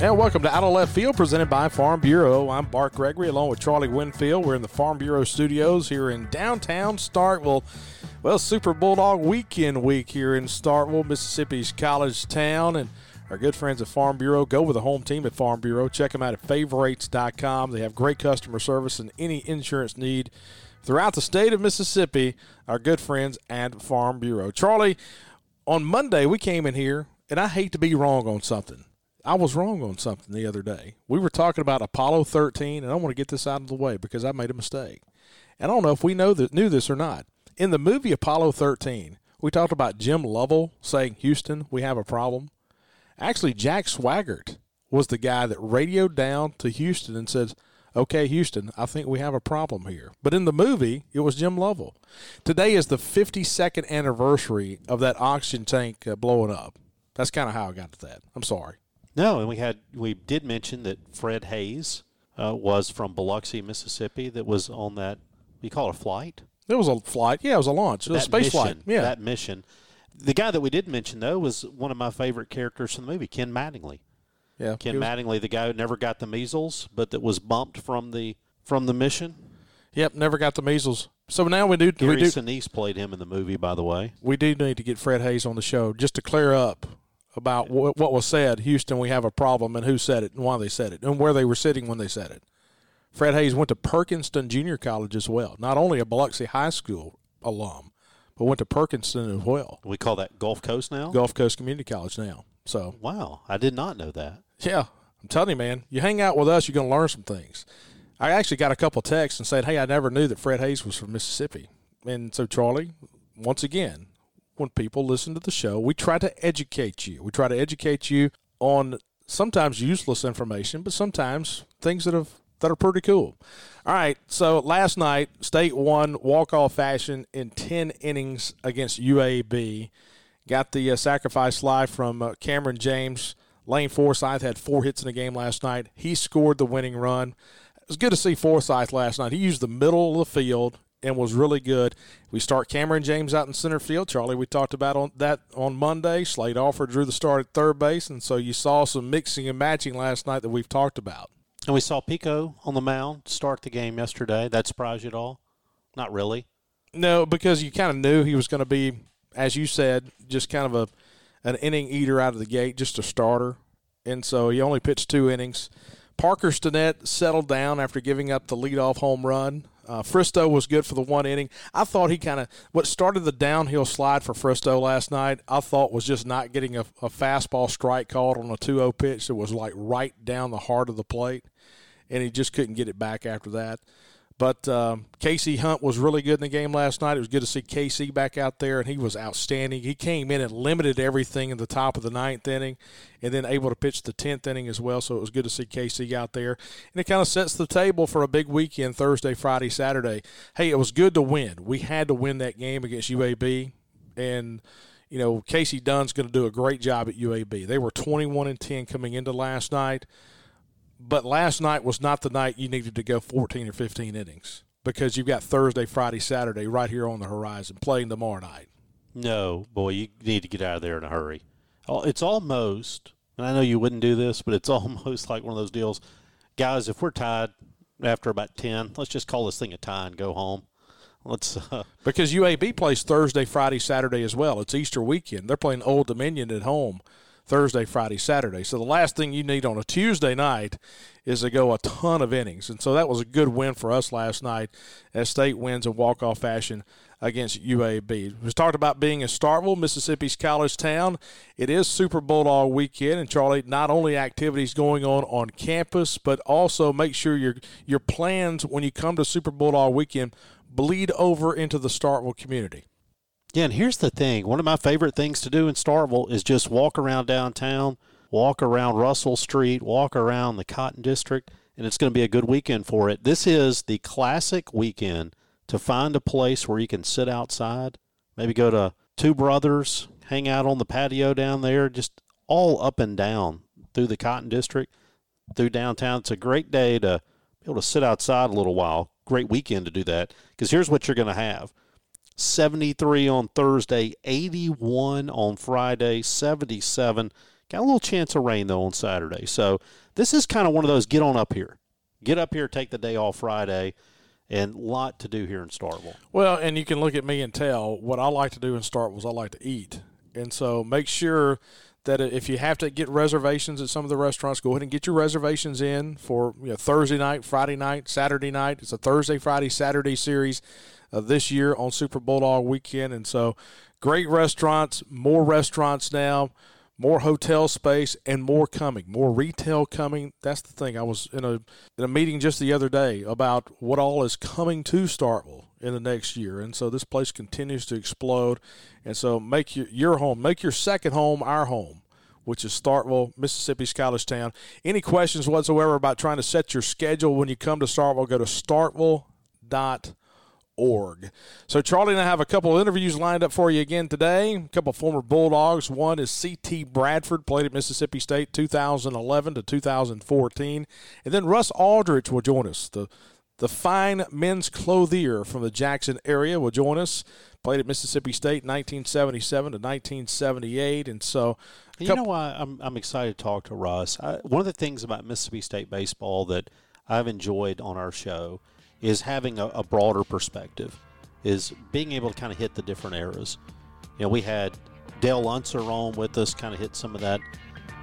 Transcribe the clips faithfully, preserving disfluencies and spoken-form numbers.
And welcome to Out of Left Field, presented by Farm Bureau. I'm Bart Gregory, along with Charlie Winfield. We're in the Farm Bureau studios here in downtown Starkville. Well, Super Bulldog Weekend Week here in Starkville, Mississippi's college town. And our good friends at Farm Bureau, go with the home team at Farm Bureau. Check them out at favorites dot com. They have great customer service and any insurance need throughout the state of Mississippi. Our good friends at Farm Bureau. Charlie, on Monday we came in here, and I hate to be wrong on something. I was wrong on something the other day. We were talking about Apollo thirteen, and I want to get this out of the way because I made a mistake. And I don't know if we know that, knew this or not. In the movie Apollo thirteen, we talked about Jim Lovell saying, "Houston, we have a problem." Actually, Jack Swigert was the guy that radioed down to Houston and says, "Okay, Houston, I think we have a problem here." But in the movie, it was Jim Lovell. Today is the fifty-second anniversary of that oxygen tank uh, blowing up. That's kind of how I got to that. I'm sorry. No, and we had we did mention that Fred Haise uh, was from Biloxi, Mississippi. That was on that. You call it a flight? It was a flight. Yeah, it was a launch. It was a space mission, flight. Yeah, that mission. The guy that we did mention though was one of my favorite characters from the movie, Ken Mattingly. Yeah, Ken Mattingly, the guy who never got the measles, but that was bumped from the from the mission. Yep, never got the measles. So now we do. Gary we do, Sinise played him in the movie, by the way. We do need to get Fred Haise on the show just to clear up about what was said, "Houston, we have a problem," and who said it and why they said it and where they were sitting when they said it. Fred Haise went to Perkinston Junior College as well, not only a Biloxi High School alum, but went to Perkinston as well. We call that Gulf Coast now? Gulf Coast Community College now. So wow, I did not know that. Yeah, I'm telling you, man, you hang out with us, you're going to learn some things. I actually got a couple texts and said, "Hey, I never knew that Fred Haise was from Mississippi." And so, Charlie, once again, when people listen to the show, we try to educate you. We try to educate you on sometimes useless information, but sometimes things that have that are pretty cool. All right, so last night, State won walk-off fashion in ten innings against U A B. Got the uh, sacrifice fly from uh, Cameron James. Lane Forsythe had four hits in the game last night. He scored the winning run. It was good to see Forsythe last night. He used the middle of the field and was really good. We start Cameron James out in center field. Charlie, we talked about on that on Monday. Slade Alford drew the start at third base, and so you saw some mixing and matching last night that we've talked about. And we saw Pico on the mound start the game yesterday. That surprised you at all? Not really. No, because you kind of knew he was going to be, as you said, just kind of a an inning eater out of the gate, just a starter. And so he only pitched two innings. Parker Stinnett settled down after giving up the leadoff home run. Uh, Fristo was good for the one inning. I thought he kind of – what started the downhill slide for Fristo last night, I thought was just not getting a, a fastball strike called on a two oh pitch that was like right down the heart of the plate, and he just couldn't get it back after that. But um, Casey Hunt was really good in the game last night. It was good to see Casey back out there, and he was outstanding. He came in and limited everything in the top of the ninth inning and then able to pitch the tenth inning as well, so it was good to see Casey out there. And it kind of sets the table for a big weekend, Thursday, Friday, Saturday. Hey, it was good to win. We had to win that game against U A B, and, you know, Casey Dunn's going to do a great job at U A B. They were twenty-one and ten coming into last night. But last night was not the night you needed to go fourteen or fifteen innings because you've got Thursday, Friday, Saturday right here on the horizon playing tomorrow night. No, boy, you need to get out of there in a hurry. It's almost, and I know you wouldn't do this, but it's almost like one of those deals. Guys, if we're tied after about ten, let's just call this thing a tie and go home. Let's uh, Because U A B plays Thursday, Friday, Saturday as well. It's Easter weekend. They're playing Old Dominion at home Thursday, Friday, Saturday. So the last thing you need on a Tuesday night is to go a ton of innings. And so that was a good win for us last night as State wins in walk-off fashion against U A B. We was talked about being in Starkville, Mississippi's college town. It is Super Bulldog weekend. And, Charlie, not only activities going on on campus, but also make sure your your plans when you come to Super Bulldog weekend – bleed over into the Starkville community. Yeah, and here's the thing. One of my favorite things to do in Starkville is just walk around downtown, walk around Russell Street, walk around the Cotton District, and it's going to be a good weekend for it. This is the classic weekend to find a place where you can sit outside, maybe go to Two Brothers, hang out on the patio down there, just all up and down through the Cotton District, through downtown. It's a great day to be able to sit outside a little while. Great weekend to do that, because here's what you're going to have. seventy-three on Thursday, eighty-one on Friday, seventy-seven. Got a little chance of rain, though, on Saturday. So this is kind of one of those get on up here. Get up here, take the day off Friday, and a lot to do here in Starkville. Well, and you can look at me and tell what I like to do in Starkville is I like to eat. And so make sure that if you have to get reservations at some of the restaurants, go ahead and get your reservations in for you know, Thursday night, Friday night, Saturday night. It's a Thursday, Friday, Saturday series uh, this year on Super Bulldog weekend. And so great restaurants, more restaurants now, more hotel space, and more coming, more retail coming. That's the thing. I was in a in a meeting just the other day about what all is coming to Starkville in the next year. And so this place continues to explode. And so make your, your home, make your second home our home, which is Starkville, Mississippi's college town. Any questions whatsoever about trying to set your schedule when you come to Starkville, go to starkville dot org. Org. So Charlie and I have a couple of interviews lined up for you again today. A couple of former Bulldogs. One is C T. Bradford, played at Mississippi State two thousand eleven to two thousand fourteen. And then Russ Aldrich will join us. The, the fine men's clothier from the Jackson area will join us. Played at Mississippi State nineteen seventy-seven to nineteen seventy-eight. And so, you couple- know why I'm, I'm excited to talk to Russ. I, one of the things about Mississippi State baseball that I've enjoyed on our show is having a, a broader perspective, is being able to kind of hit the different eras. You know, we had Dale Unser on with us, kind of hit some of that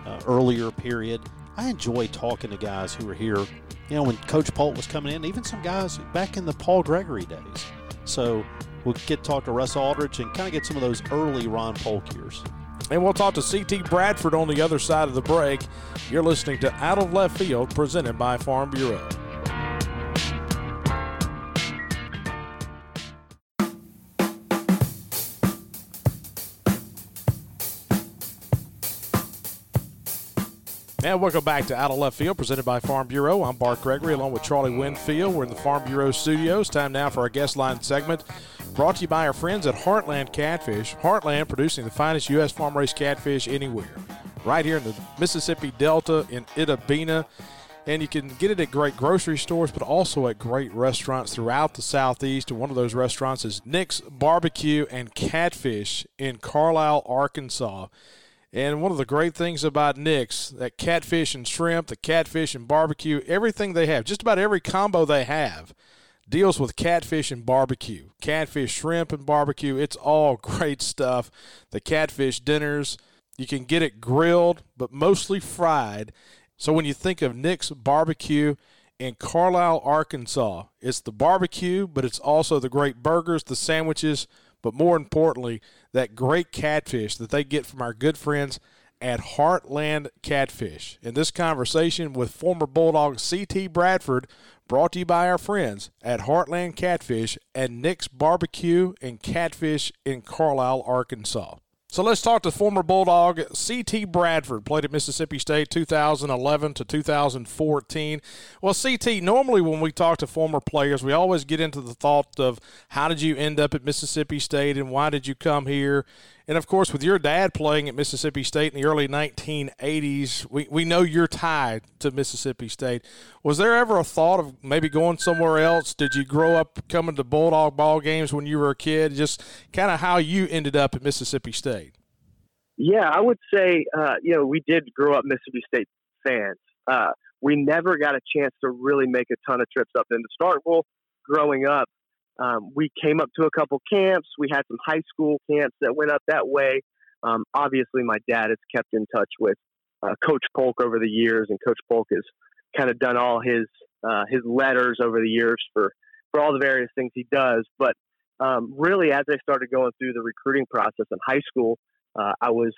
uh, earlier period. I enjoy talking to guys who were here, you know, when Coach Polk was coming in, even some guys back in the Paul Gregory days. So we'll get to talk to Russ Aldrich and kind of get some of those early Ron Polk years. And we'll talk to C T. Bradford on the other side of the break. You're listening to Out of Left Field, presented by Farm Bureau. And welcome back to Out of Left Field, presented by Farm Bureau. I'm Bart Gregory, along with Charlie Winfield. We're in the Farm Bureau studios. Time now for our guest line segment, brought to you by our friends at Heartland Catfish. Heartland, producing the finest U S farm-raised catfish anywhere, right here in the Mississippi Delta in Itabena. And you can get it at great grocery stores, but also at great restaurants throughout the Southeast. And one of those restaurants is Nick's Barbecue and Catfish in Carlisle, Arkansas. And one of the great things about Nick's, that catfish and shrimp, the catfish and barbecue, everything they have, just about every combo they have, deals with catfish and barbecue. Catfish, shrimp, and barbecue, it's all great stuff. The catfish dinners, you can get it grilled, but mostly fried. So when you think of Nick's Barbecue in Carlisle, Arkansas, it's the barbecue, but it's also the great burgers, the sandwiches, but more importantly, that great catfish that they get from our good friends at Heartland Catfish. In this conversation with former Bulldog C T. Bradford, brought to you by our friends at Heartland Catfish and Nick's Barbecue and Catfish in Carlisle, Arkansas. So let's talk to former Bulldog C T. Bradford, played at Mississippi State two thousand eleven to two thousand fourteen. Well, C T, normally when we talk to former players, we always get into the thought of how did you end up at Mississippi State and why did you come here? And, of course, with your dad playing at Mississippi State in the early nineteen eighties, we, we know you're tied to Mississippi State. Was there ever a thought of maybe going somewhere else? Did you grow up coming to Bulldog ball games when you were a kid? Just kind of how you ended up at Mississippi State. Yeah, I would say, uh, you know, we did grow up Mississippi State fans. Uh, we never got a chance to really make a ton of trips up into Starkville growing up. Um, we came up to a couple camps. We had some high school camps that went up that way. Um, obviously, my dad has kept in touch with uh, Coach Polk over the years, and Coach Polk has kind of done all his uh, his letters over the years for, for all the various things he does. But um, really, as I started going through the recruiting process in high school, uh, I was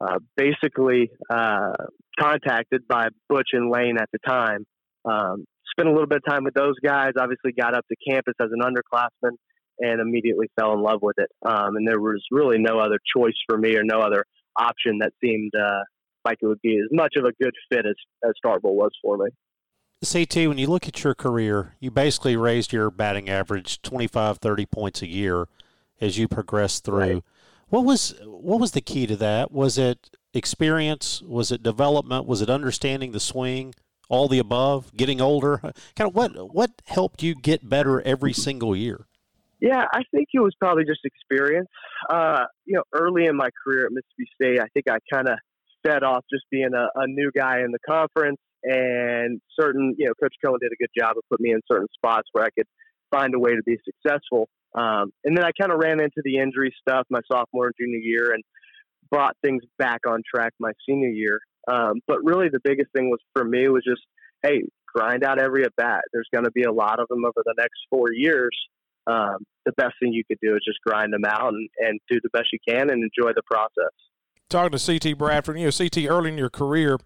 uh, basically uh, contacted by Butch and Lane at the time. Um, spent a little bit of time with those guys, obviously got up to campus as an underclassman and immediately fell in love with it. Um, and there was really no other choice for me or no other option that seemed uh, like it would be as much of a good fit as, as Star Bowl was for me. C T, when you look at your career, you basically raised your batting average twenty-five, thirty points a year as you progressed through. Right. What was what was the key to that? Was it experience? Was it development? Was it understanding the swing? All the above? Getting older? Kind of what what helped you get better every single year? Yeah, I think it was probably just experience. Uh, you know, early in my career at Mississippi State, I think I kind of fed off just being a, a new guy in the conference, and certain, you know, Coach Cohen did a good job of putting me in certain spots where I could find a way to be successful. Um, and then I kind of ran into the injury stuff my sophomore and junior year and brought things back on track my senior year. Um, but really the biggest thing was for me was just, hey, grind out every at bat. There's going to be a lot of them over the next four years. Um, the best thing you could do is just grind them out and, and do the best you can and enjoy the process. Talking to C T. Bradford, you know, C T early in your career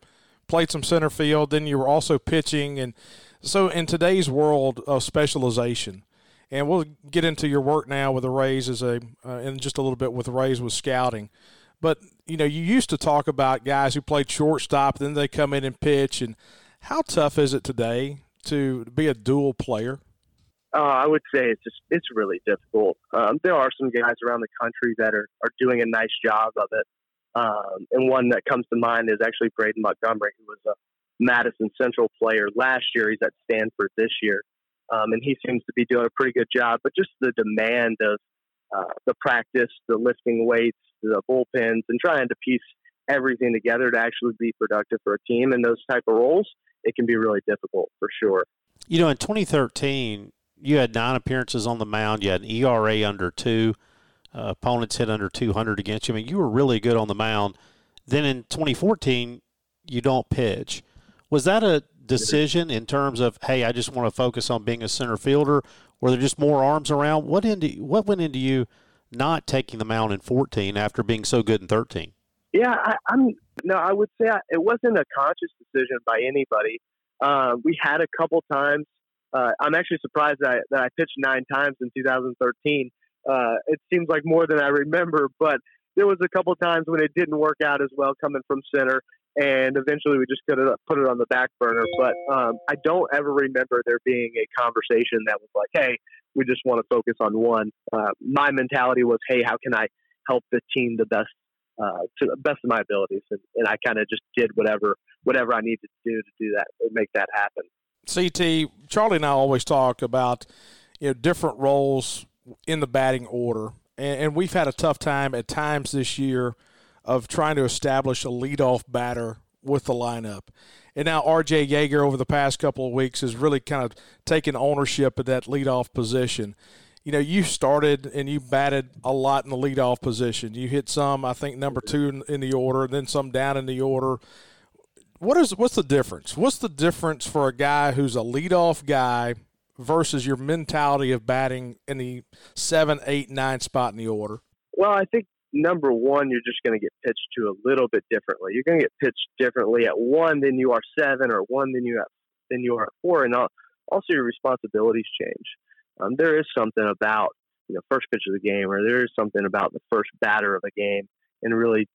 played some center field, then you were also pitching. And so in today's world of specialization, and we'll get into your work now with the Rays as a, uh, in just a little bit with the Rays with scouting. But, you know, you used to talk about guys who played shortstop, then they come in and pitch. And how tough is it today to be a dual player? Uh, I would say it's just it's really difficult. Um, there are some guys around the country that are, are doing a nice job of it. Um, and one that comes to mind is actually Braden Montgomery, who was a Madison Central player last year. He's at Stanford this year. Um, and he seems to be doing a pretty good job. But just the demand of uh, the practice, the lifting weights, the bullpens, and trying to piece everything together to actually be productive for a team in those type of roles, it can be really difficult for sure. You know, in twenty thirteen, you had nine appearances on the mound. You had an E R A under two. Uh, opponents hit under two hundred against you. I mean, you were really good on the mound. Then in twenty fourteen, you don't pitch. Was that a decision in terms of, hey, I just want to focus on being a center fielder? Were there just more arms around? What into what went into you not taking the mound in fourteen after being so good in thirteen? Yeah, I, I'm no, I would say I, it wasn't a conscious decision by anybody. Uh, we had a couple times. Uh, I'm actually surprised that I, that I pitched nine times in two thousand thirteen. Uh, it seems like more than I remember, but there was a couple times when it didn't work out as well coming from center, and eventually we just could have put it on the back burner. But um, I don't ever remember there being a conversation that was like, hey, we just want to focus on one. Uh, my mentality was, hey, how can I help the team the best uh, to the best of my abilities? And, and I kind of just did whatever whatever I needed to do to do that and make that happen. C T, Charlie and I always talk about, you know, different roles in the batting order, and, and we've had a tough time at times this year of trying to establish a leadoff batter with the lineup. And now R J Yeager over the past couple of weeks has really kind of taken ownership of that leadoff position. You know, you started and you batted a lot in the leadoff position. You hit some, I think, number two in, in the order, and then some down in the order. What is what's the difference? What's the difference for a guy who's a leadoff guy versus your mentality of batting in the seven, eight, nine spot in the order? Well, I think number one, you're just going to get pitched to a little bit differently. You're going to get pitched differently at one than you are seven, or one than you have, than you are at four, and also your responsibilities change. Um, there is something about you know first pitch of the game, or there is something about the first batter of a game, and really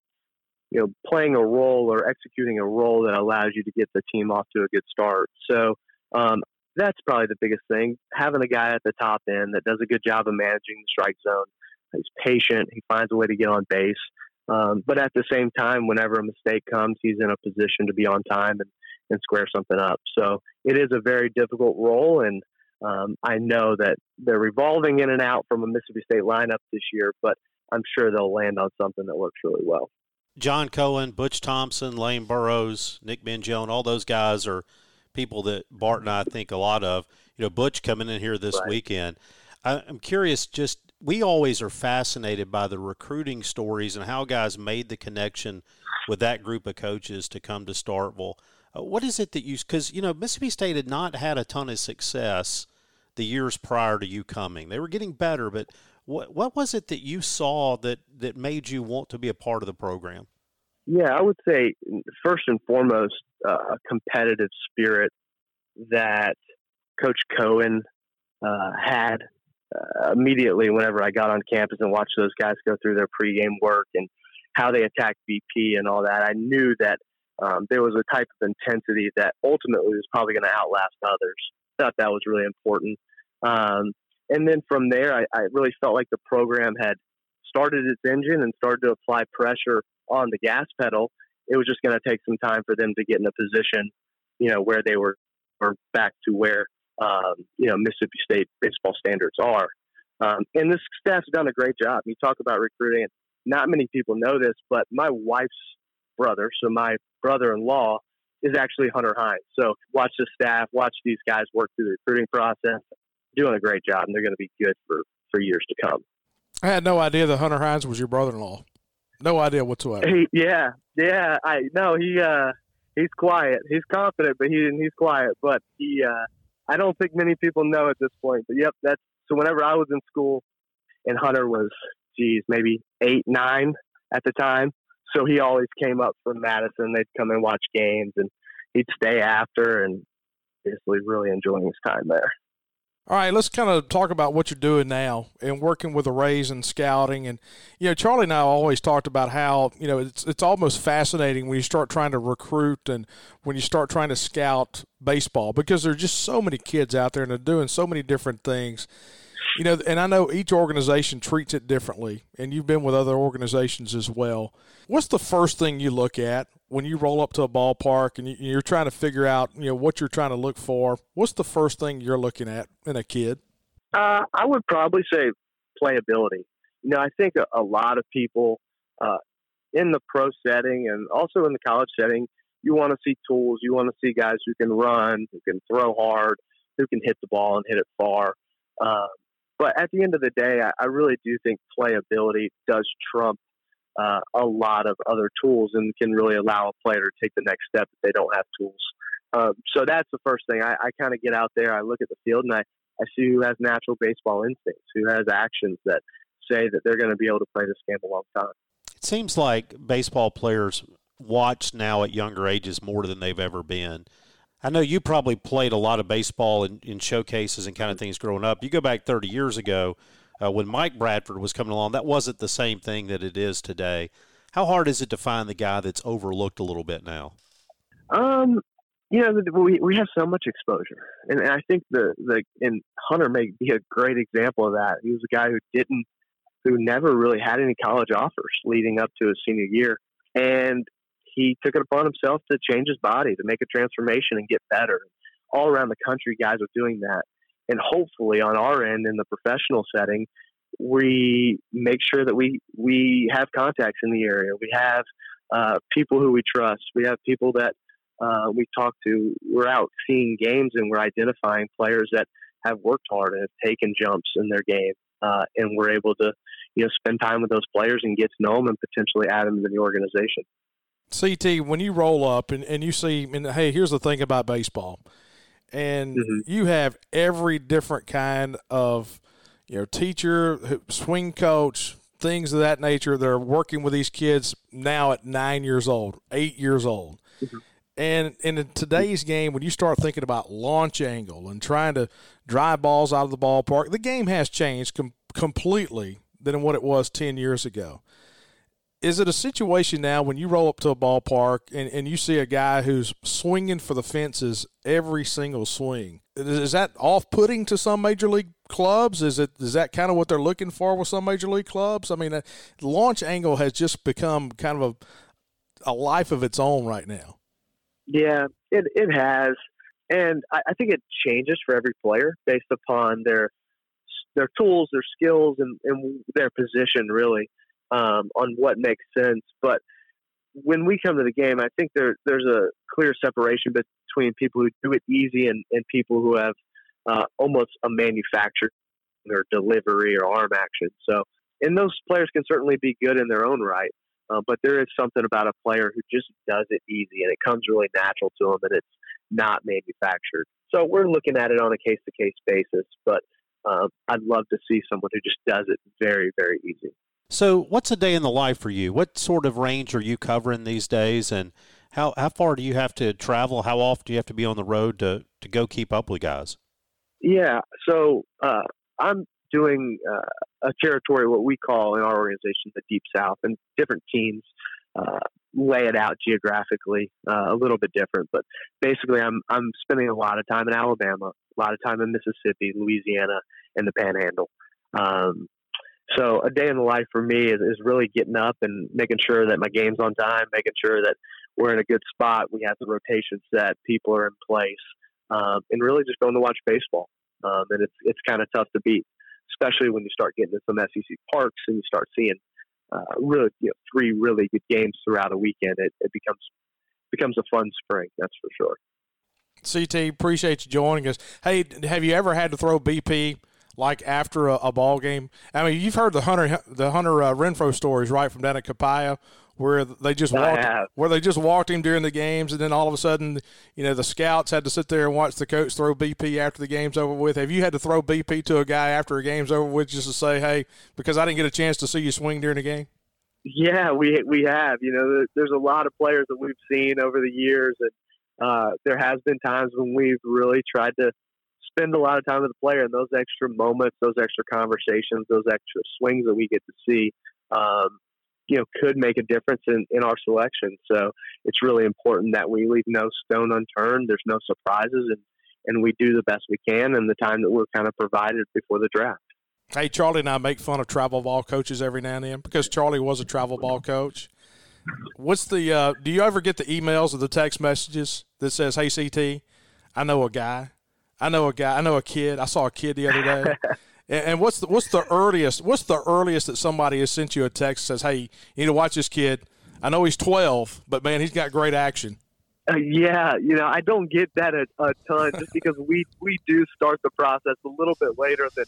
you know playing a role or executing a role that allows you to get the team off to a good start. So. Um, That's probably the biggest thing. Having a guy at the top end that does a good job of managing the strike zone. He's patient. He finds a way to get on base. Um, but at the same time, whenever a mistake comes, he's in a position to be on time and, and square something up. So it is a very difficult role. And um, I know that they're revolving in and out from a Mississippi State lineup this year, but I'm sure they'll land on something that works really well. John Cohen, Butch Thompson, Lane Burrows, Nick Mangione, all those guys are people that Bart and I think a lot of. You know, Butch coming in here this right. weekend. I, I'm curious, just we always are fascinated by the recruiting stories and how guys made the connection with that group of coaches to come to Starkville. Uh, what is it that you – because, you know, Mississippi State had not had a ton of success the years prior to you coming. They were getting better, but what what was it that you saw that, that made you want to be a part of the program? Yeah, I would say first and foremost, uh, a competitive spirit that Coach Cohen uh, had uh, immediately whenever I got on campus and watched those guys go through their pregame work and how they attacked B P and all that, I knew that um, there was a type of intensity that ultimately was probably going to outlast others. I thought that was really important. Um, and then from there, I, I really felt like the program had started its engine and started to apply pressure on the gas pedal. It was just going to take some time for them to get in a position, you know, where they were, or back to where, um, you know, Mississippi State baseball standards are. Um, and this staff's done a great job. You talk about recruiting. Not many people know this, but my wife's brother, so my brother-in-law, is actually Hunter Hines. So watch the staff, watch these guys work through the recruiting process. Doing a great job, and they're going to be good for, for years to come. I had no idea that Hunter Hines was your brother-in-law. No idea whatsoever. He, yeah, yeah. I no, he uh, he's quiet. He's confident, but he he's quiet. But he, uh, I don't think many people know at this point. But yep, that's so. Whenever I was in school, and Hunter was, geez, maybe eight, nine at the time. So he always came up from Madison. They'd come and watch games, and he'd stay after, and basically really enjoying his time there. All right, let's kind of talk about what you're doing now and working with the Rays and scouting. And, you know, Charlie and I always talked about how, you know, it's it's almost fascinating when you start trying to recruit and when you start trying to scout baseball, because there are just so many kids out there and they're doing so many different things. You know, and I know each organization treats it differently, and you've been with other organizations as well. What's the first thing you look at when you roll up to a ballpark and you're trying to figure out, you know, what you're trying to look for? What's the first thing you're looking at in a kid? Uh, I would probably say playability. You know, I think a, a lot of people uh, in the pro setting and also in the college setting, you want to see tools. You want to see guys who can run, who can throw hard, who can hit the ball and hit it far. Uh, But at the end of the day, I, I really do think playability does trump uh, a lot of other tools and can really allow a player to take the next step if they don't have tools. Um, so that's the first thing. I, I kind of get out there, I look at the field, and I, I see who has natural baseball instincts, who has actions that say that they're going to be able to play this game a long time. It seems like baseball players watch now at younger ages more than they've ever been. I know you probably played a lot of baseball in, in showcases and kind of things growing up. You go back thirty years ago uh, when Mike Bradford was coming along, that wasn't the same thing that it is today. How hard is it to find the guy that's overlooked a little bit now? Um, you know, we we have so much exposure. And, and I think the, the and Hunter may be a great example of that. He was a guy who didn't, who never really had any college offers leading up to his senior year. And he took it upon himself to change his body, to make a transformation and get better. All around the country, guys are doing that. And hopefully on our end in the professional setting, we make sure that we, we have contacts in the area. We have uh, people who we trust. We have people that uh, we talk to. We're out seeing games, and we're identifying players that have worked hard and have taken jumps in their game. Uh, and we're able to, you know, spend time with those players and get to know them and potentially add them to the organization. C T, when you roll up and, and you see, and hey, here's the thing about baseball, and mm-hmm. you have every different kind of, you know, teacher, swing coach, things of that nature that are working with these kids now at nine years old, eight years old. Mm-hmm. And, and in today's game, when you start thinking about launch angle and trying to drive balls out of the ballpark, the game has changed com- completely than what it was ten years ago. Is it a situation now when you roll up to a ballpark and, and you see a guy who's swinging for the fences every single swing? Is that off-putting to some major league clubs? Is it is that kind of what they're looking for with some major league clubs? I mean, the launch angle has just become kind of a, a life of its own right now. Yeah, it, it has. And I, I think it changes for every player based upon their their tools, their skills, and, and their position, really. Um, on what makes sense. But when we come to the game, I think there, there's a clear separation between people who do it easy and, and people who have uh, almost a manufactured or delivery or arm action. So, and those players can certainly be good in their own right, uh, but there is something about a player who just does it easy and it comes really natural to them and it's not manufactured. So we're looking at it on a case-to-case basis, but uh, I'd love to see someone who just does it very, very easy. So what's a day in the life for you? What sort of range are you covering these days, and how, how far do you have to travel? How often do you have to be on the road to, to go keep up with guys? Yeah. So uh, I'm doing uh, a territory, what we call in our organization, the Deep South, and different teams uh, lay it out geographically uh, a little bit different. But basically, I'm I'm spending a lot of time in Alabama, a lot of time in Mississippi, Louisiana, and the Panhandle. Um, so a day in the life for me is, is really getting up and making sure that my game's on time, making sure that we're in a good spot, we have the rotation set, people are in place, um, and really just going to watch baseball. Um, and it's it's kind of tough to beat, especially when you start getting to some S E C parks and you start seeing uh, really you know, three really good games throughout a weekend. It, it becomes becomes a fun spring, that's for sure. C T, appreciate you joining us. Hey, have you ever had to throw B P like after a, a ball game? I mean, you've heard the Hunter the Hunter uh, Renfroe stories, right, from down at Copiah, where they just walked, where they just walked him during the games, and then all of a sudden, you know, the scouts had to sit there and watch the coach throw B P after the game's over with. Have you had to throw B P to a guy after a game's over with just to say, hey, because I didn't get a chance to see you swing during the game? Yeah, we we have. You know, there's a lot of players that we've seen over the years, and uh, there has been times when we've really tried to spend a lot of time with the player, and those extra moments, those extra conversations, those extra swings that we get to see, um, you know, could make a difference in, in our selection. So it's really important that we leave no stone unturned. There's no surprises, and, and we do the best we can in the time that we're kind of provided before the draft. Hey, Charlie and I make fun of travel ball coaches every now and then because Charlie was a travel ball coach. What's the uh, – do you ever get the emails or the text messages that says, hey, C T, I know a guy. I know a guy. I know a kid. I saw a kid the other day. and, and what's the what's the earliest? What's the earliest that somebody has sent you a text that says, "Hey, you need to watch this kid. I know he's twelve, but man, he's got great action." Uh, yeah, you know, I don't get that a, a ton just because we we do start the process a little bit later than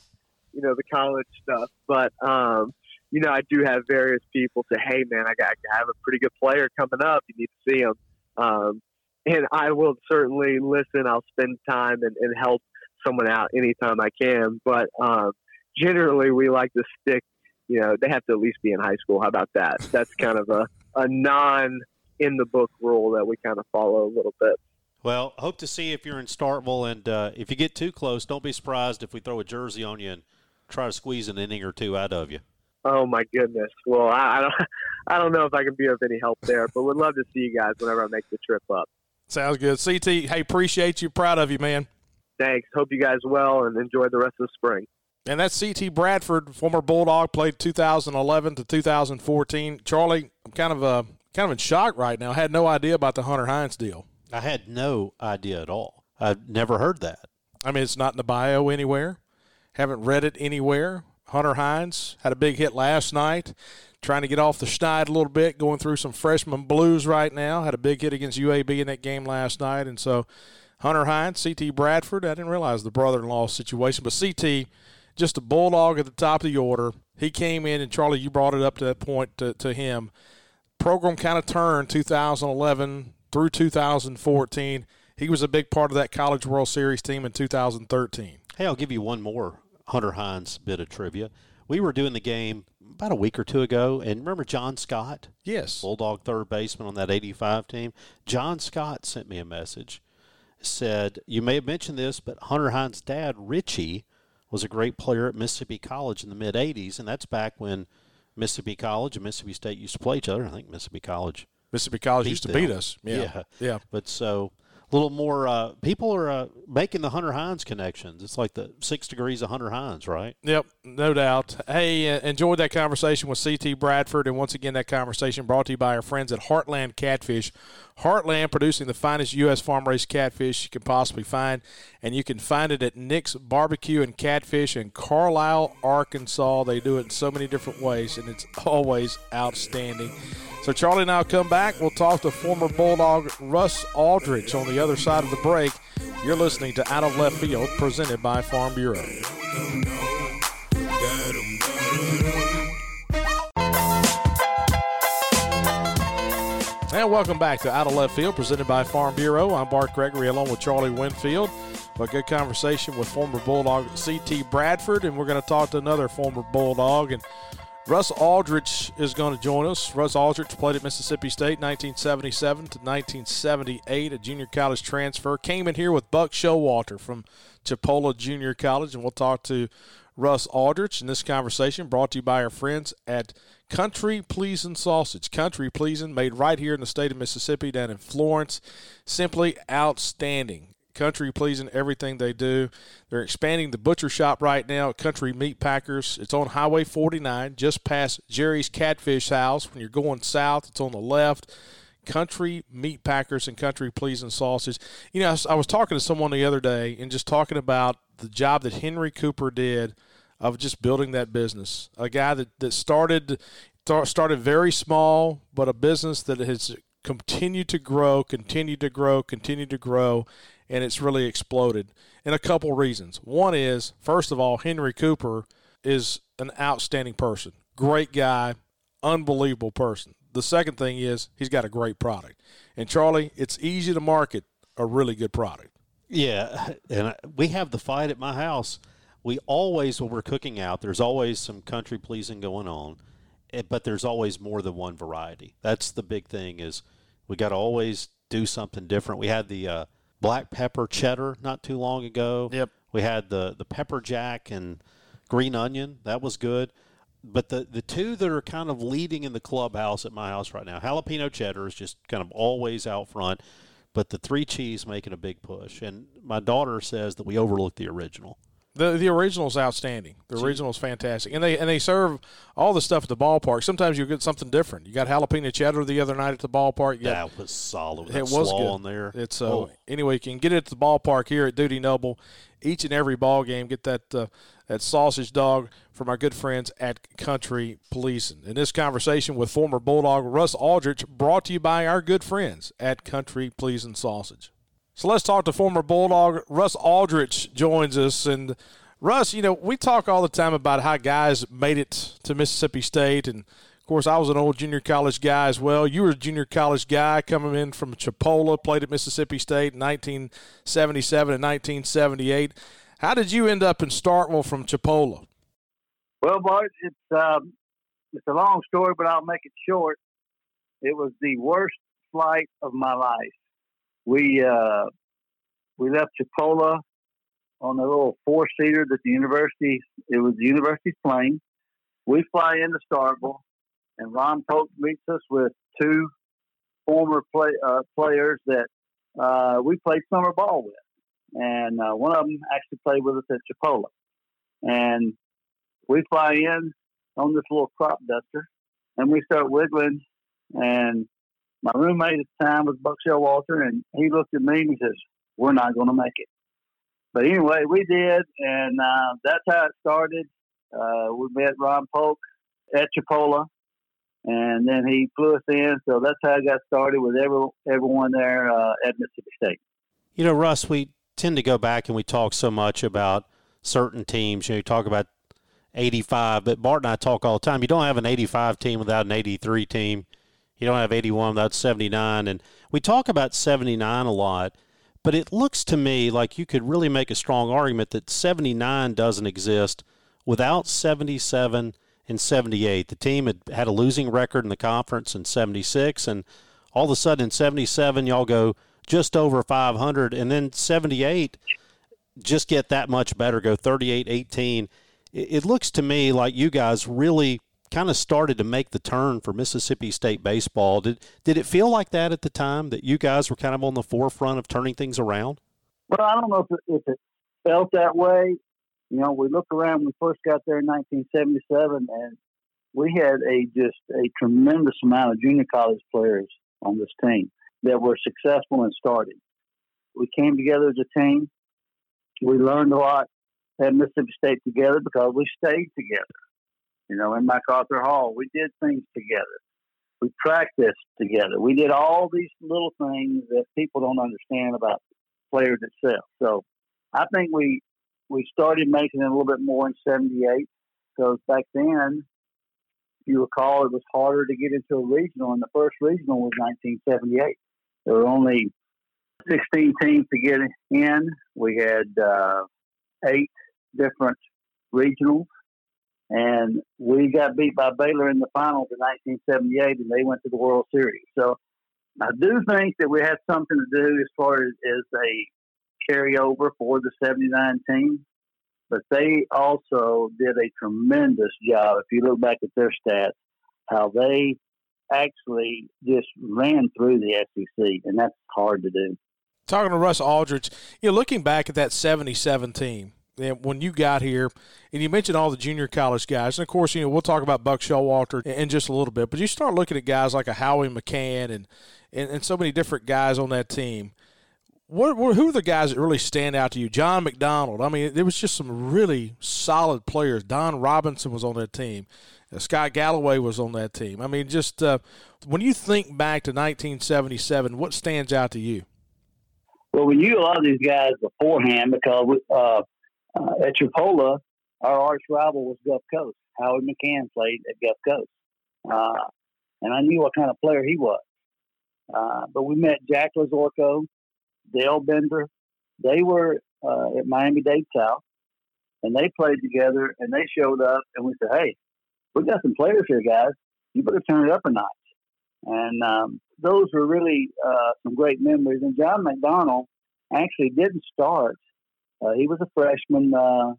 you know the college stuff. But um, you know, I do have various people say, "Hey, man, I got I have a pretty good player coming up. You need to see him." Um, And I will certainly listen. I'll spend time and, and help someone out anytime I can. But um, generally, we like to stick, you know, they have to at least be in high school. How about that? That's kind of a, a non-in-the-book rule that we kind of follow a little bit. Well, hope to see if you're in Starkville. And uh, if you get too close, don't be surprised if we throw a jersey on you and try to squeeze an inning or two out of you. Oh, my goodness. Well, I, I, don't, I don't know if I can be of any help there, but would love to see you guys whenever I make the trip up. Sounds good. C T, hey, appreciate you. Proud of you, man. Thanks. Hope you guys well and enjoy the rest of the spring. And that's C T. Bradford, former Bulldog, played two thousand eleven to two thousand fourteen. Charlie, I'm kind of uh, kind of in shock right now. I had no idea about the Hunter Hines deal. I had no idea at all. I've never heard that. I mean, it's not in the bio anywhere. Haven't read it anywhere. Hunter Hines had a big hit last night, trying to get off the schneid a little bit, going through some freshman blues right now. Had a big hit against U A B in that game last night. And so Hunter Hines, C T. Bradford, I didn't realize the brother-in-law situation. But C T, just a Bulldog at the top of the order. He came in, and, Charlie, you brought it up to that point to, to him. Program kind of turned two thousand eleven through two thousand fourteen. He was a big part of that College World Series team in two thousand thirteen. Hey, I'll give you one more Hunter Hines bit of trivia. We were doing the game about a week or two ago, and remember John Scott? Yes. Bulldog third baseman on that eighty-five team. John Scott sent me a message, said, you may have mentioned this, but Hunter Hines' dad, Richie, was a great player at Mississippi College in the mid-eighties, and that's back when Mississippi College and Mississippi State used to play each other. I think Mississippi College. Mississippi College used to them. beat us. Yeah. yeah. Yeah. But so a little more uh, – people are uh, making the Hunter Hines connections. It's like the six degrees of Hunter Hines, right? Yep, no doubt. Hey, uh, enjoyed that conversation with C T. Bradford, and once again that conversation brought to you by our friends at Heartland Catfish. Heartland, producing the finest U S farm-raised catfish you can possibly find, and you can find it at Nick's Barbecue and Catfish in Carlisle, Arkansas. They do it in so many different ways, and it's always outstanding. So Charlie and I will come back. We'll talk to former Bulldog Russ Aldrich on the other side of the break. You're listening to Out of Left Field, presented by Farm Bureau. And welcome back to Out of Left Field, presented by Farm Bureau. I'm Bart Gregory, along with Charlie Winfield. A good conversation with former Bulldog C T. Bradford, and we're going to talk to another former Bulldog. And Russ Aldrich is going to join us. Russ Aldrich played at Mississippi State nineteen seventy-seven to nineteen seventy-eight, a junior college transfer. Came in here with Buck Showalter from Chipola Junior College, and we'll talk to Russ Aldrich in this conversation brought to you by our friends at Country Pleasing Sausage. Country Pleasing, made right here in the state of Mississippi down in Florence. Simply outstanding. Country Pleasing, everything they do. They're expanding the butcher shop right now at Country Meat Packers. It's on Highway forty-nine, just past Jerry's Catfish House. When you're going south, it's on the left. Country Meat Packers and Country Pleasing Sausage. You know, I was talking to someone the other day and just talking about the job that Henry Cooper did of just building that business. A guy that, that started started very small, but a business that has continued to grow, continued to grow, continued to grow, and it's really exploded. And a couple reasons. One is, first of all, Henry Cooper is an outstanding person. Great guy, unbelievable person. The second thing is he's got a great product. And, Charlie, it's easy to market a really good product. Yeah, and we have the fight at my house. We always, when we're cooking out, there's always some Country Pleasing going on, but there's always more than one variety. That's the big thing, is we got to always do something different. We had the uh, black pepper cheddar not too long ago. Yep. We had the, the pepper jack and green onion. That was good. But the, the two that are kind of leading in the clubhouse at my house right now, jalapeno cheddar is just kind of always out front, but the three cheese making a big push. And my daughter says that we overlooked the original. The the original's outstanding. The original's fantastic. And they and they serve all the stuff at the ballpark. Sometimes you get something different. You got jalapeno cheddar the other night at the ballpark. Got, that was solid. That it was good. On there. It's, uh, oh. Anyway, you can get it at the ballpark here at Duty Noble each and every ball game. Get that uh, that sausage dog from our good friends at Country Pleasing. And this conversation with former Bulldog Russ Aldrich brought to you by our good friends at Country Pleasing Sausage. So let's talk to former Bulldog. Russ Aldrich joins us. And, Russ, you know, we talk all the time about how guys made it to Mississippi State. And, of course, I was an old junior college guy as well. You were a junior college guy coming in from Chipola, played at Mississippi State in nineteen seventy-seven and nineteen seventy-eight. How did you end up in Starkville from Chipola? Well, Bart, it's, um, it's a long story, but I'll make it short. It was the worst flight of my life. We uh, we left Chipola on a little four-seater that the university, it was the university's plane. We fly into Starkville, and Ron Pope meets us with two former play, uh, players that uh, we played summer ball with. And uh, one of them actually played with us at Chipola. And we fly in on this little crop duster, and we start wiggling, and my roommate at the time was Buck Showalter, and he looked at me and he says, "We're not going to make it." But anyway, we did, and uh, that's how it started. Uh, we met Ron Polk at Chipola, and then he flew us in. So that's how it got started with every, everyone there uh, at Mississippi State. You know, Russ, we tend to go back and we talk so much about certain teams. You know, you talk about eighty-five, but Bart and I talk all the time. You don't have an eighty-five team without an eighty-three team. You don't have eighty-one, that's seventy-nine. And we talk about seventy-nine a lot, but it looks to me like you could really make a strong argument that seventy-nine doesn't exist without seventy-seven and seventy-eight. The team had had a losing record in the conference in seventy-six, and all of a sudden in seventy-seven, y'all go just over five hundred, and then seventy-eight just get that much better, go thirty-eight eighteen. It looks to me like you guys really – kind of started to make the turn for Mississippi State baseball. Did did it feel like that at the time, that you guys were kind of on the forefront of turning things around? Well, I don't know if it, if it felt that way. You know, we look around when we first got there in nineteen seventy-seven, and we had a just a tremendous amount of junior college players on this team that were successful and started. We came together as a team. We learned a lot at Mississippi State together because we stayed together. You know, in MacArthur Hall, we did things together. We practiced together. We did all these little things that people don't understand about players itself. So I think we we started making it a little bit more in seventy-eight, because back then, if you recall, it was harder to get into a regional, and the first regional was nineteen seventy-eight. There were only sixteen teams to get in. We had uh, eight different regionals. And we got beat by Baylor in the finals in nineteen seventy-eight, and they went to the World Series. So I do think that we had something to do as far as, as a carryover for the seventy-nine team. But they also did a tremendous job. If you look back at their stats, how they actually just ran through the S E C, and that's hard to do. Talking to Russ Aldrich, you know, looking back at that seventy-seven team, and when you got here, and you mentioned all the junior college guys, and of course, you know, we'll talk about Buck Showalter in just a little bit, but you start looking at guys like a Howie McCann and and, and so many different guys on that team. What, what who are the guys that really stand out to you? John McDonald. I mean, there was just some really solid players. Don Robinson was on that team. Scott Galloway was on that team. I mean, just uh, when you think back to nineteen seventy-seven, what stands out to you? Well, we knew a lot of these guys beforehand because we, uh, uh, at Chipola, our arch rival was Gulf Coast. Howard McCann played at Gulf Coast. Uh, and I knew what kind of player he was. Uh, but we met Jack Lazorko, Dale Bender. They were uh, at Miami-Dade South, and they played together, and they showed up, and we said, hey, we got some players here, guys. You better turn it up a notch. And um, those were really uh, some great memories. And John McDonald actually didn't start. Uh, he was a freshman uh,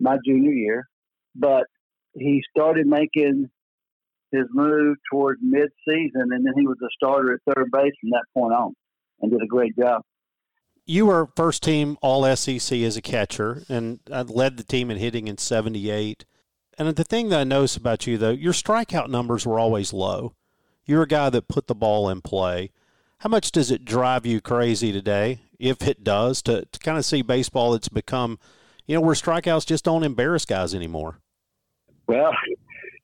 my junior year, but he started making his move toward mid-season, and then he was a starter at third base from that point on and did a great job. You were first-team All-S E C as a catcher, and I led the team in hitting in seventy-eight. And the thing that I noticed about you, though, your strikeout numbers were always low. You're a guy that put the ball in play. How much does it drive you crazy today, if it does, to, to kind of see baseball that's become, you know, where strikeouts just don't embarrass guys anymore? Well,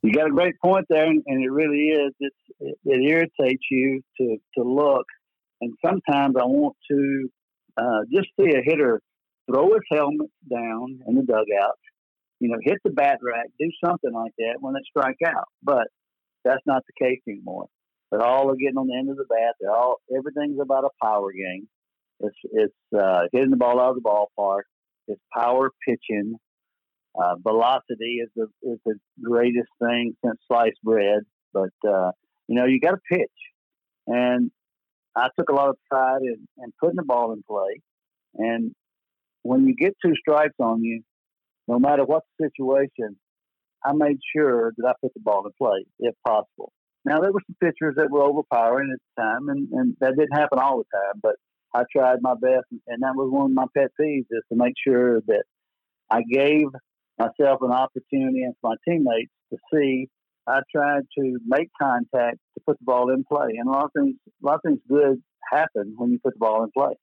you got a great point there, and it really is. It's, it, it irritates you to, to look. And sometimes I want to uh, just see a hitter throw his helmet down in the dugout, you know, hit the bat rack, do something like that when they strike out. But that's not the case anymore. They're all are getting on the end of the bat. They're all everything's about a power game. It's it's uh, hitting the ball out of the ballpark. It's power pitching. Uh, velocity is the is the greatest thing since sliced bread. But uh, you know, you got to pitch, and I took a lot of pride in, in putting the ball in play. And when you get two strikes on you, no matter what the situation, I made sure that I put the ball in play, if possible. Now, there were some pitchers that were overpowering at the time, and, and that didn't happen all the time, but I tried my best, and that was one of my pet peeves, is to make sure that I gave myself an opportunity and for my teammates to see. I tried to make contact to put the ball in play, and a lot of things, a lot of things good happen when you put the ball in play.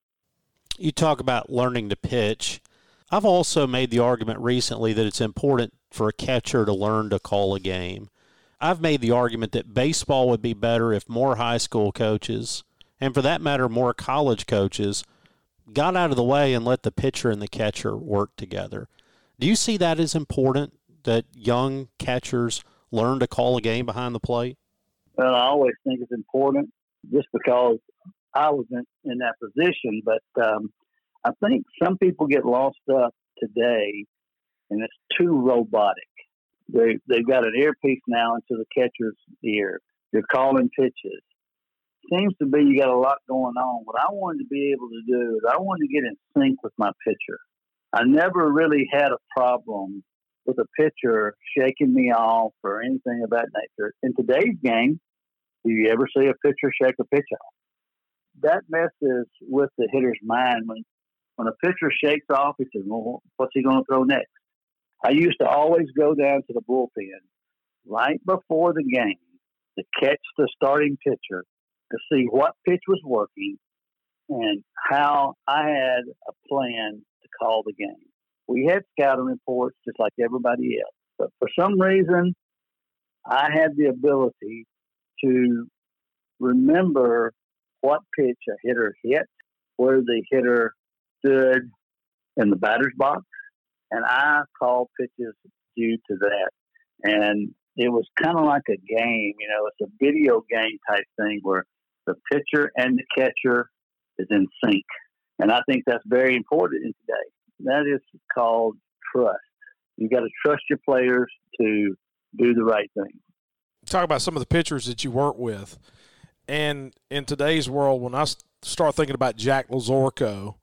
You talk about learning to pitch. I've also made the argument recently that it's important for a catcher to learn to call a game. I've made the argument that baseball would be better if more high school coaches, and for that matter, more college coaches, got out of the way and let the pitcher and the catcher work together. Do you see that as important, that young catchers learn to call a game behind the plate? Well, I always think it's important just because I was in, in that position, but um, – I think some people get lost up today, and it's too robotic. They, they've got an earpiece now into the catcher's ear. They're calling pitches. Seems to be you got a lot going on. What I wanted to be able to do is I wanted to get in sync with my pitcher. I never really had a problem with a pitcher shaking me off or anything of that nature. In today's game, do you ever see a pitcher shake a pitch off? That messes with the hitter's mind when When a pitcher shakes off, he says, well, what's he going to throw next? I used to always go down to the bullpen right before the game to catch the starting pitcher to see what pitch was working and how I had a plan to call the game. We had scouting reports just like everybody else. But for some reason, I had the ability to remember what pitch a hitter hit, where the hitter stood in the batter's box, and I called pitches due to that. And it was kind of like a game, you know, it's a video game type thing where the pitcher and the catcher is in sync. And I think that's very important in today. That is called trust. you got to trust your players to do the right thing. Talk about some of the pitchers that you work with. And in today's world, when I start thinking about Jack Lazorko,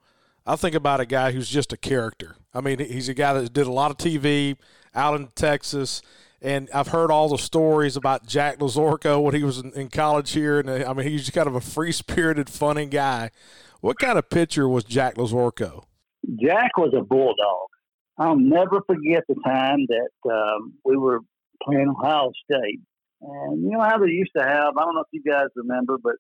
I think about a guy who's just a character. I mean, he's a guy that did a lot of T V out in Texas, and I've heard all the stories about Jack Lazorko when he was in, in college here. And I mean, he's kind of a free-spirited, funny guy. What kind of pitcher was Jack Lazorko? Jack was a bulldog. I'll never forget the time that um, we were playing Ohio State. And you know how they used to have, I don't know if you guys remember, but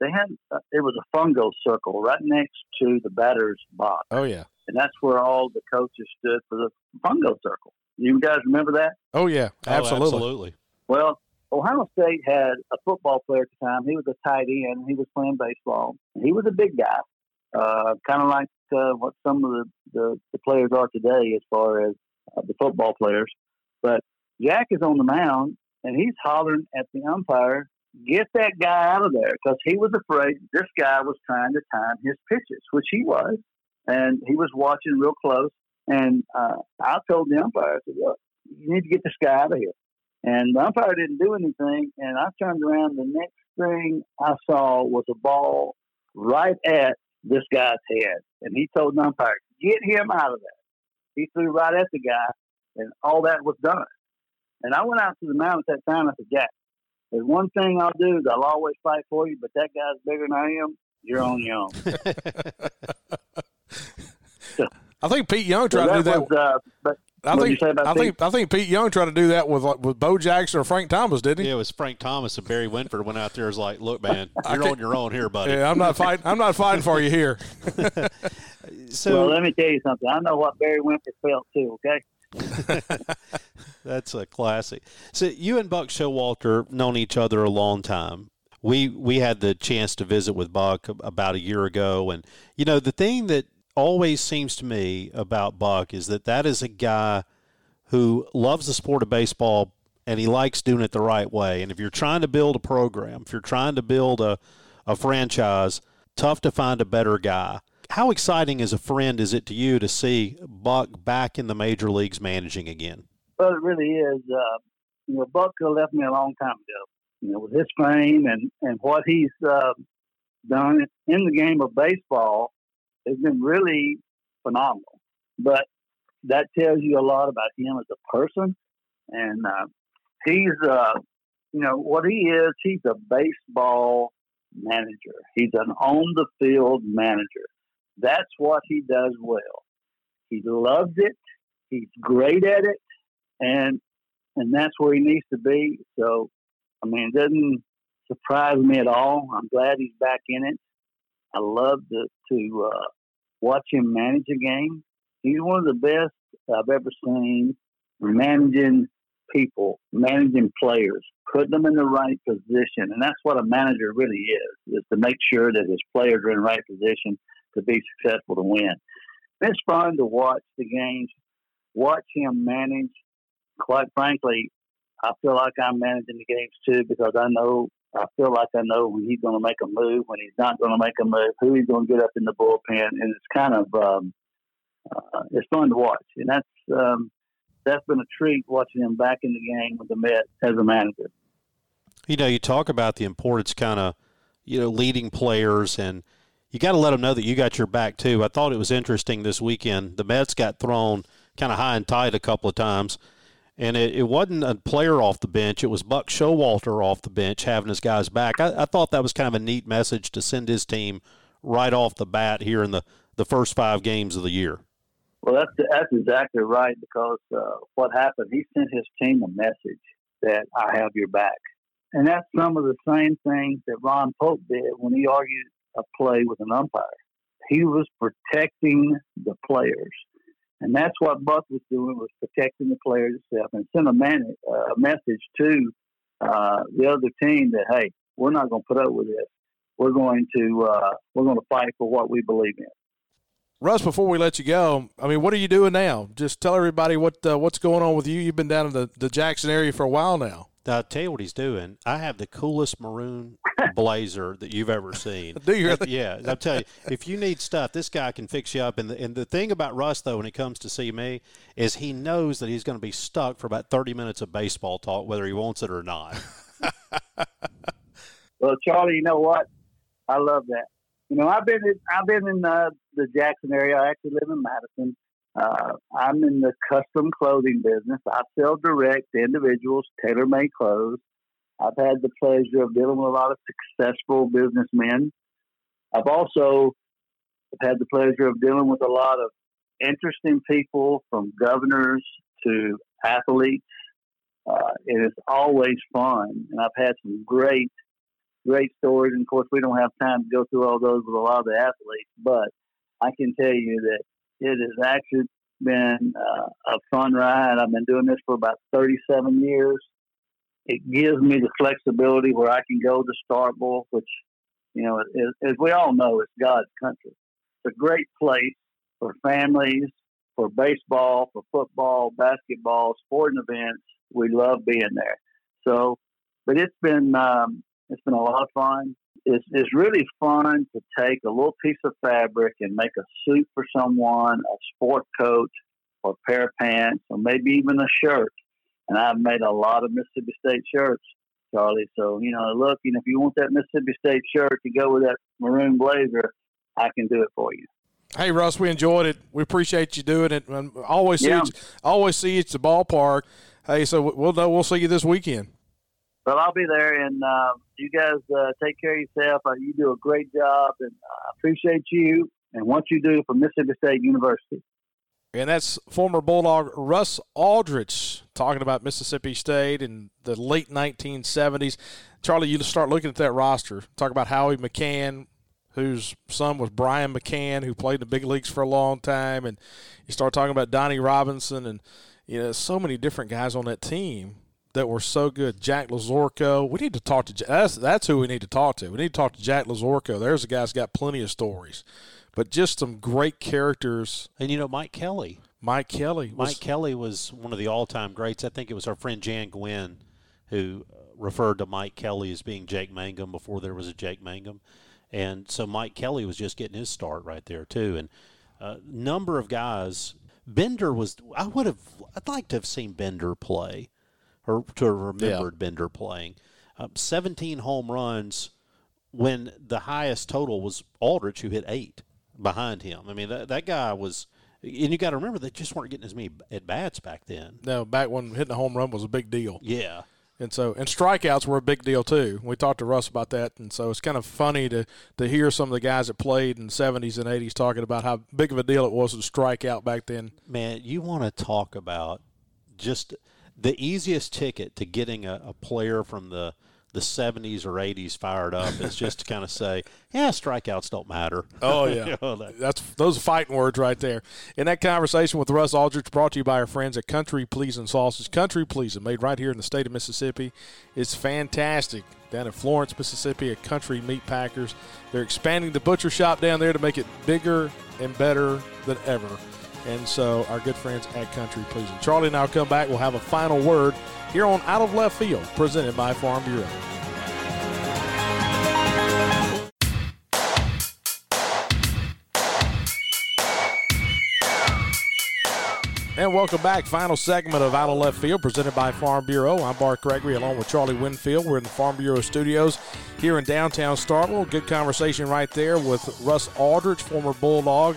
they had, it was a fungo circle right next to the batter's box. Oh, yeah. And that's where all the coaches stood for the fungo circle. You guys remember that? Oh, yeah. Absolutely. Oh, absolutely. Well, Ohio State had a football player at the time. He was a tight end. He was playing baseball. He was a big guy, uh, kind of like uh, what some of the, the, the players are today as far as uh, the football players. But Jack is on the mound, and he's hollering at the umpire, get that guy out of there, because he was afraid this guy was trying to time his pitches, which he was, and he was watching real close. And uh, I told the umpire, I said, look, you need to get this guy out of here. And the umpire didn't do anything, and I turned around. The next thing I saw was a ball right at this guy's head. And he told the umpire, get him out of there. He threw right at the guy, and all that was done. And I went out to the mound at that time. I said, Jack, there's one thing I'll do is I'll always fight for you, but that guy's bigger than I am. You're on your own. So, I think Pete Young tried so that to do was, that. Uh, but I think I Pete? think I think Pete Young tried to do that with like, with Bo Jackson or Frank Thomas, didn't he? Yeah, it was Frank Thomas, and Barry Winford went out there and was like, "Look, man, you're on your own here, buddy. Yeah, I'm not fighting. I'm not fighting for you here." So well, let me tell you something. I know what Barry Winford felt too. Okay. That's a classic. So you and Buck Showalter known each other a long time. We we had the chance to visit with Buck about a year ago, and you know the thing that always seems to me about Buck is that that is a guy who loves the sport of baseball, and he likes doing it the right way. And if you're trying to build a program, if you're trying to build a a franchise, tough to find a better guy. How exciting as a friend is it to you to see Buck back in the major leagues managing again? Well, it really is. Uh, you know, Buck left me a long time ago. You know, with his fame and, and what he's uh, done in the game of baseball has been really phenomenal. But that tells you a lot about him as a person. And uh, he's, uh, you know, what he is, he's a baseball manager. He's an on-the-field manager. That's what he does well. He loves it. He's great at it, and and that's where he needs to be. So, I mean, it doesn't surprise me at all. I'm glad he's back in it. I love to, to uh, watch him manage a game. He's one of the best I've ever seen managing people, managing players, putting them in the right position. And that's what a manager really is, is to make sure that his players are in the right position to be successful to win. It's fun to watch the games, watch him manage. Quite frankly, I feel like I'm managing the games too, because I know, I feel like I know when he's going to make a move, when he's not going to make a move, who he's going to get up in the bullpen, and it's kind of um, uh, it's fun to watch. And that's um, that's been a treat watching him back in the game with the Mets as a manager. You know, you talk about the importance, kind of, you know, leading players and. You got to let them know that you got your back, too. I thought it was interesting this weekend. The Mets got thrown kind of high and tight a couple of times, and it, it wasn't a player off the bench. It was Buck Showalter off the bench having his guys back. I, I thought that was kind of a neat message to send his team right off the bat here in the, the first five games of the year. Well, that's, that's exactly right, because uh, what happened, he sent his team a message that I have your back. And that's some of the same things that Ron Pope did when he argued a play with an umpire. He was protecting the players, and that's what Buck was doing, was protecting the players itself, and sent a, man- a message to uh, the other team that, hey, we're not going to put up with this. We're going to uh, we're going to fight for what we believe in. Russ, before we let you go, I mean, what are you doing now? Just tell everybody what uh, what's going on with you. You've been down in the, the Jackson area for a while now. I'll tell you what he's doing. I have the coolest maroon blazer that you've ever seen. Do you really? Yeah, I'll tell you, if you need stuff, this guy can fix you up. And the, and the thing about Russ, though, when he comes to see me, is he knows that he's going to be stuck for about thirty minutes of baseball talk, whether he wants it or not. Well, Charlie, you know what? I love that. You know, I've been in, I've been in uh, the Jackson area. I actually live in Madison. Uh, I'm in the custom clothing business. I sell direct to individuals, tailor-made clothes. I've had the pleasure of dealing with a lot of successful businessmen. I've also had the pleasure of dealing with a lot of interesting people, from governors to athletes. Uh, it is always fun, and I've had some great, great stories. And, of course, we don't have time to go through all those with a lot of the athletes, but I can tell you that it has actually been uh, a fun ride. I've been doing this for about thirty-seven years. It gives me the flexibility where I can go to Starkville, which, you know, is, as we all know, is God's country. It's a great place for families, for baseball, for football, basketball, sporting events. We love being there. So, but it's been um, it's been a lot of fun. It's, it's really fun to take a little piece of fabric and make a suit for someone, a sport coat, or a pair of pants, or maybe even a shirt. And I've made a lot of Mississippi State shirts, Charlie. So, you know, look, you know, if you want that Mississippi State shirt to go with that maroon blazer, I can do it for you. Hey, Russ, we enjoyed it. We appreciate you doing it. I always see, yeah. you, always see you at the ballpark. Hey, so we'll know we'll see you this weekend. Well, I'll be there, and uh, you guys uh, take care of yourself. Uh, you do a great job, and I appreciate you and what you do for Mississippi State University. And that's former Bulldog Russ Aldrich talking about Mississippi State in the late nineteen seventies. Charlie, you start looking at that roster. Talk about Howie McCann, whose son was Brian McCann, who played in the big leagues for a long time. And you start talking about Donnie Robinson and, you know, so many different guys on that team that were so good. Jack Lazorko. We need to talk to – that's, that's who we need to talk to. We need to talk to Jack Lazorko. There's a guy that's got plenty of stories. But just some great characters. And, you know, Mike Kelly. Mike Kelly. Was, Mike Kelly was one of the all-time greats. I think it was our friend Jan Gwynn who referred to Mike Kelly as being Jake Mangum before there was a Jake Mangum. And so Mike Kelly was just getting his start right there, too. And a uh, number of guys. Bender was – I would have – I'd like to have seen Bender play or to have remembered yeah. Bender playing. Um, seventeen home runs when the highest total was Aldrich, who hit eight. Behind him. I mean, that, that guy was – and you got to remember, they just weren't getting as many at-bats back then. No, back when hitting a home run was a big deal. Yeah. And so – and strikeouts were a big deal too. We talked to Russ about that, and so it's kind of funny to, to hear some of the guys that played in the seventies and eighties talking about how big of a deal it was to strike out back then. Man, you want to talk about just the easiest ticket to getting a, a player from the – the seventies or eighties fired up is just to kind of say, yeah, strikeouts don't matter. Oh, yeah. You know, that. That's those are fighting words right there. And that conversation with Russ Aldrich brought to you by our friends at Country Pleasing Sausage. Country Pleasing, made right here in the state of Mississippi. It's fantastic. Down in Florence, Mississippi, at Country Meat Packers. They're expanding the butcher shop down there to make it bigger and better than ever. And so our good friends at Country Pleasing. Charlie and I will come back. We'll have a final word here on Out of Left Field, presented by Farm Bureau. And welcome back. Final segment of Out of Left Field, presented by Farm Bureau. I'm Bart Gregory, along with Charlie Winfield. We're in the Farm Bureau studios here in downtown Starkville. Good conversation right there with Russ Aldrich, former Bulldog.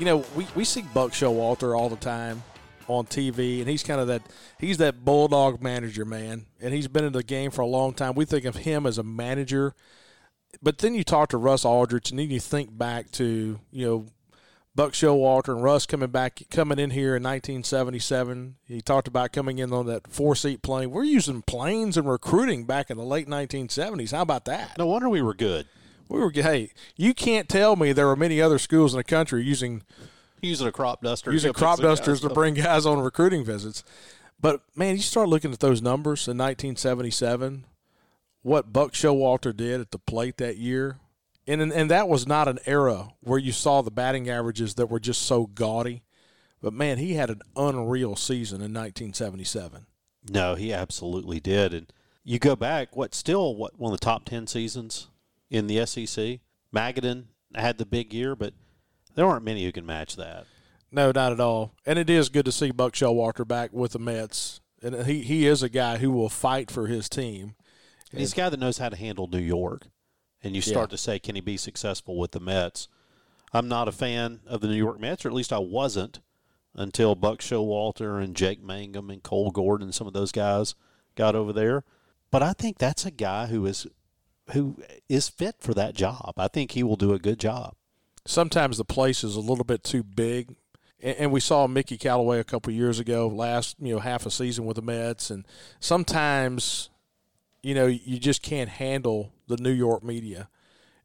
You know, we, we see Buck Showalter all the time on T V, and he's kind of that he's that Bulldog manager, man, and he's been in the game for a long time. We think of him as a manager. But then you talk to Russ Aldrich, and then you think back to, you know, Buck Showalter and Russ coming back, coming in here in nineteen seventy-seven. He talked about coming in on that four-seat plane. We're using planes and recruiting back in the late nineteen seventies. How about that? No wonder we were good. We were, hey, you can't tell me there were many other schools in the country using using a crop duster, using crop dusters to bring guys on recruiting visits. But man, you start looking at those numbers in nineteen seventy-seven, what Buck Showalter did at the plate that year, and and that was not an era where you saw the batting averages that were just so gaudy. But man, he had an unreal season in nineteen seventy-seven. No, he absolutely did, and You go back, what still what one of the top ten seasons in the S E C. Magadan had the big year, but there aren't many who can match that. No, not at all. And it is good to see Buck Showalter back with the Mets. And he, he is a guy who will fight for his team. And he's a guy that knows how to handle New York. And you start yeah. to say, can he be successful with the Mets? I'm not a fan of the New York Mets, or at least I wasn't, until Buck Showalter and Jake Mangum and Cole Gordon and some of those guys got over there. But I think that's a guy who is who is fit for that job. I think he will do a good job. Sometimes the place is a little bit too big. And we saw Mickey Callaway a couple of years ago, last you know half a season with the Mets. And sometimes, you know, you just can't handle the New York media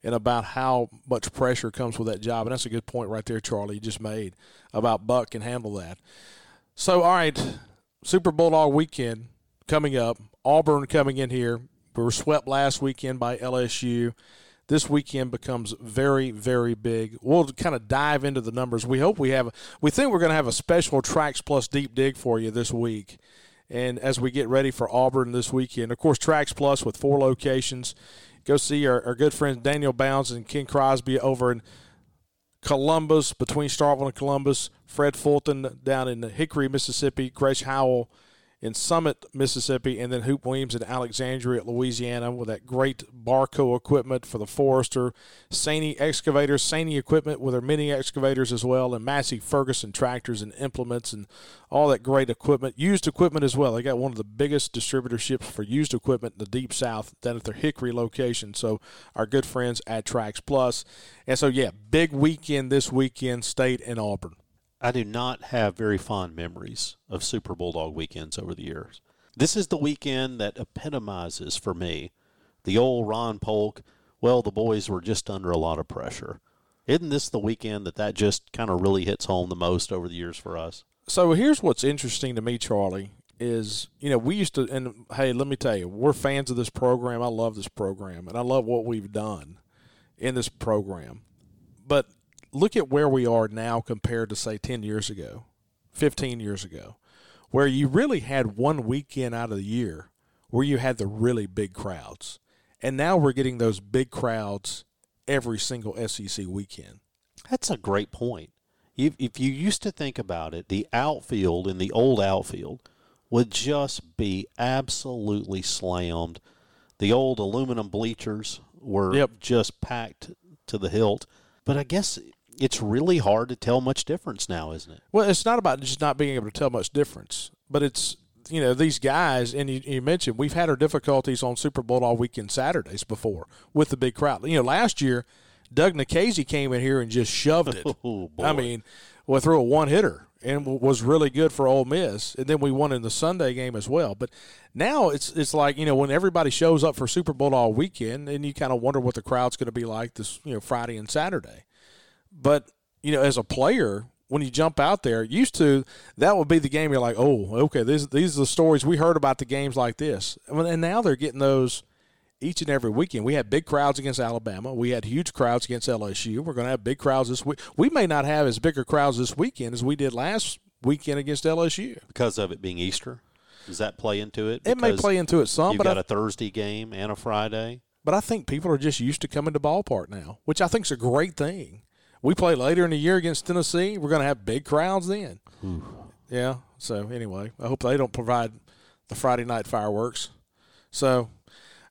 and about how much pressure comes with that job. And that's a good point right there, Charlie, you just made about Buck can handle that. So, all right, Super Bulldog weekend coming up. Auburn coming in here. We were swept last weekend by L S U. This weekend becomes very, very big. We'll kind of dive into the numbers. We hope we have – we think we're going to have a special Tracks Plus Deep Dig for you this week. And as we get ready for Auburn this weekend, of course, Tracks Plus with four locations. Go see our, our good friends Daniel Bounds and Ken Crosby over in Columbus, between Starkville and Columbus. Fred Fulton down in Hickory, Mississippi. Grace Howell in Summit, Mississippi, and then Hoop Williams in Alexandria, Louisiana, with that great Barco equipment for the Forester, Saney excavators, Saney equipment with their mini excavators as well, and Massey Ferguson tractors and implements and all that great equipment, used equipment as well. They got one of the biggest distributorships for used equipment in the Deep South down at their Hickory location, so our good friends at Trax Plus. And so, yeah, big weekend this weekend, State and Auburn. I do not have very fond memories of Super Bulldog weekends over the years. This is the weekend that epitomizes for me the old Ron Polk, well, the boys were just under a lot of pressure. Isn't this the weekend that that just kind of really hits home the most over the years for us? So here's what's interesting to me, Charlie, is, you know, we used to, and hey, let me tell you, we're fans of this program. I love this program, and I love what we've done in this program. But look at where we are now compared to, say, ten years ago, fifteen years ago, where you really had one weekend out of the year where you had the really big crowds. And now we're getting those big crowds every single S E C weekend. That's a great point. If, if you used to think about it, the outfield in the old outfield would just be absolutely slammed. The old aluminum bleachers were yep. just packed to the hilt. But I guess it's really hard to tell much difference now, isn't it? Well, it's not about just not being able to tell much difference, but it's, you know, these guys, and you, you mentioned we've had our difficulties on Super Bowl all weekend Saturdays before with the big crowd. You know, last year, Doug Nikhazy came in here and just shoved it. Oh, boy. I mean, well, threw a one-hitter and was really good for Ole Miss, and then we won in the Sunday game as well. But now it's it's like, you know, when everybody shows up for Super Bowl all weekend, and you kind of wonder what the crowd's going to be like this, you know, Friday and Saturday. But, you know, as a player, when you jump out there, used to, that would be the game you're like, oh, okay, this, these are the stories we heard about the games like this. And now they're getting those each and every weekend. We had big crowds against Alabama. We had huge crowds against L S U. We're going to have big crowds this week. We may not have as bigger crowds this weekend as we did last weekend against L S U. Because of it being Easter? Does that play into it? Because it may play into it some. You've but got I, a Thursday game and a Friday. But I think people are just used to coming to ballpark now, which I think is a great thing. We play later in the year against Tennessee. We're going to have big crowds then. Oof. Yeah. So, anyway, I hope they don't provide the Friday night fireworks. So,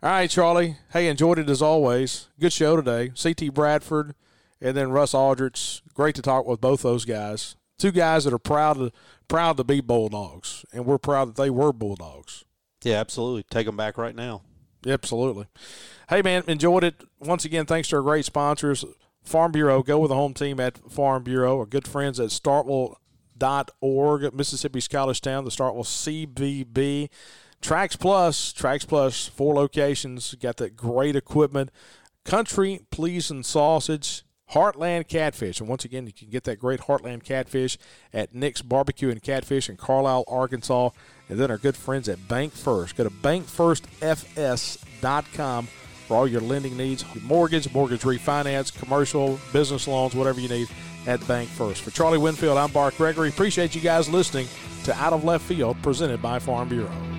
all right, Charlie. Hey, enjoyed it as always. Good show today. C T. Bradford and then Russ Aldrich. Great to talk with both those guys. Two guys that are proud to, proud to be Bulldogs, and we're proud that they were Bulldogs. Yeah, absolutely. Take them back right now. Yeah, absolutely. Hey, man, enjoyed it. Once again, thanks to our great sponsors, Farm Bureau. Go with the home team at Farm Bureau. Our good friends at Starkville dot org, Mississippi's College Town, the Starkville C B B. Trax Plus, Trax Plus, four locations, got that great equipment. Country Pleasing Sausage, Heartland Catfish. And once again, you can get that great Heartland Catfish at Nick's Barbecue and Catfish in Carlisle, Arkansas. And then our good friends at Bank First. Go to bank first f s dot com for all your lending needs, mortgage, mortgage refinance, commercial, business loans, whatever you need at Bank First. For Charlie Winfield, I'm Bart Gregory. Appreciate you guys listening to Out of Left Field, presented by Farm Bureau.